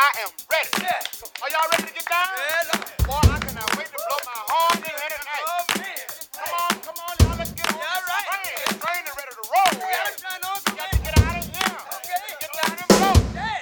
I am ready. Yeah. Are y'all ready to get down? Yeah, look. Boy, I cannot wait to blow my horn in here tonight. Oh, come on, y'all, let's get on. Yeah, all right. It's raining, ready to roll. Yeah, you got to get out of here. Okay. Get down and roll. Yeah.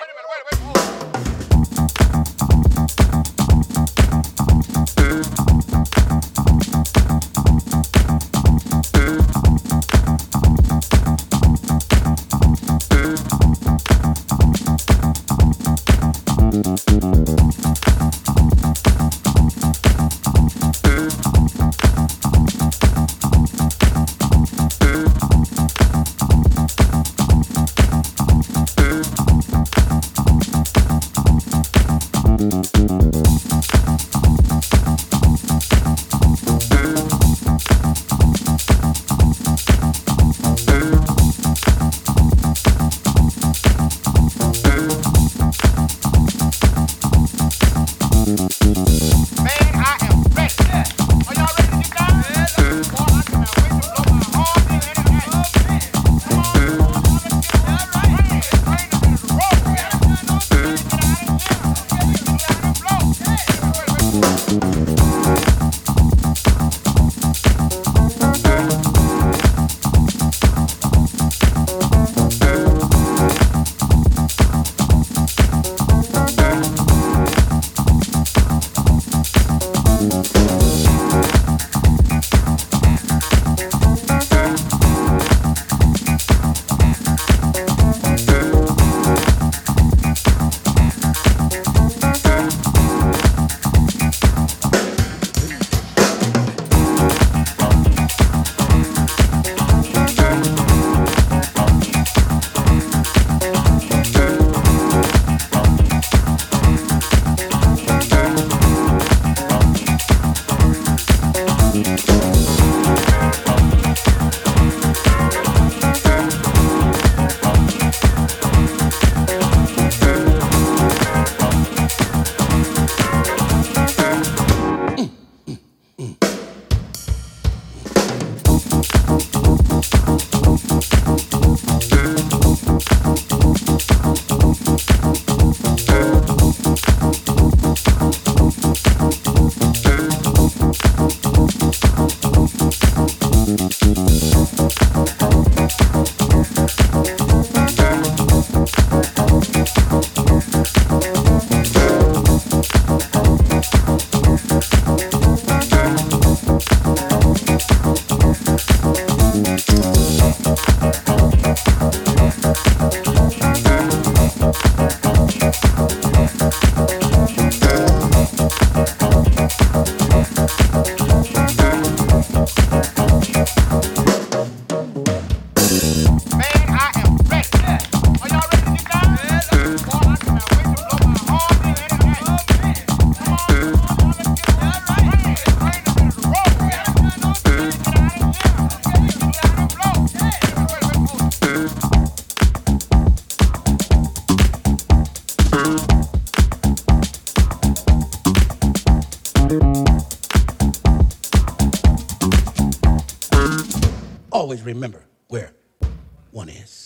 Always remember where one is.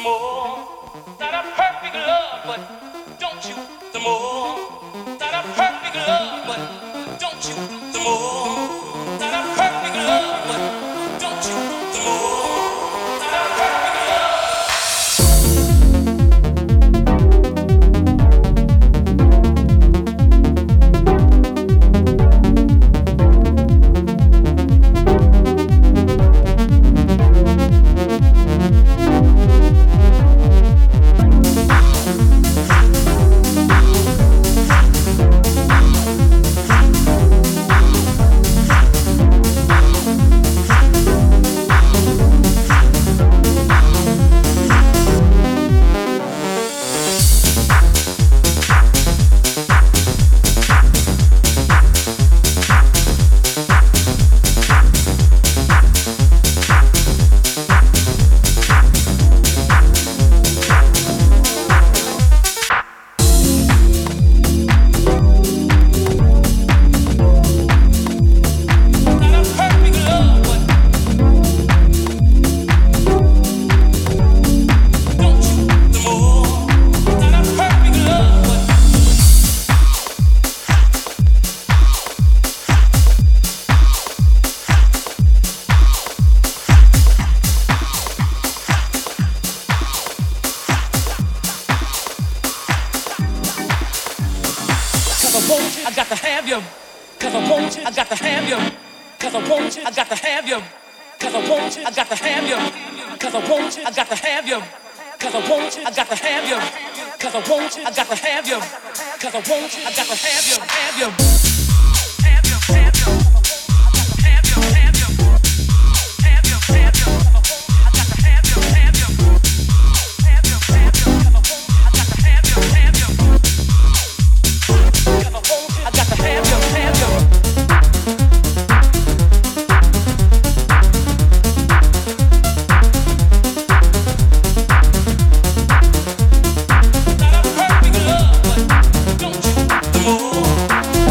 the more that I perfect love, but don't you the more that I perfect love, but don't you the more that I perfect love, but don't you the more.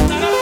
No.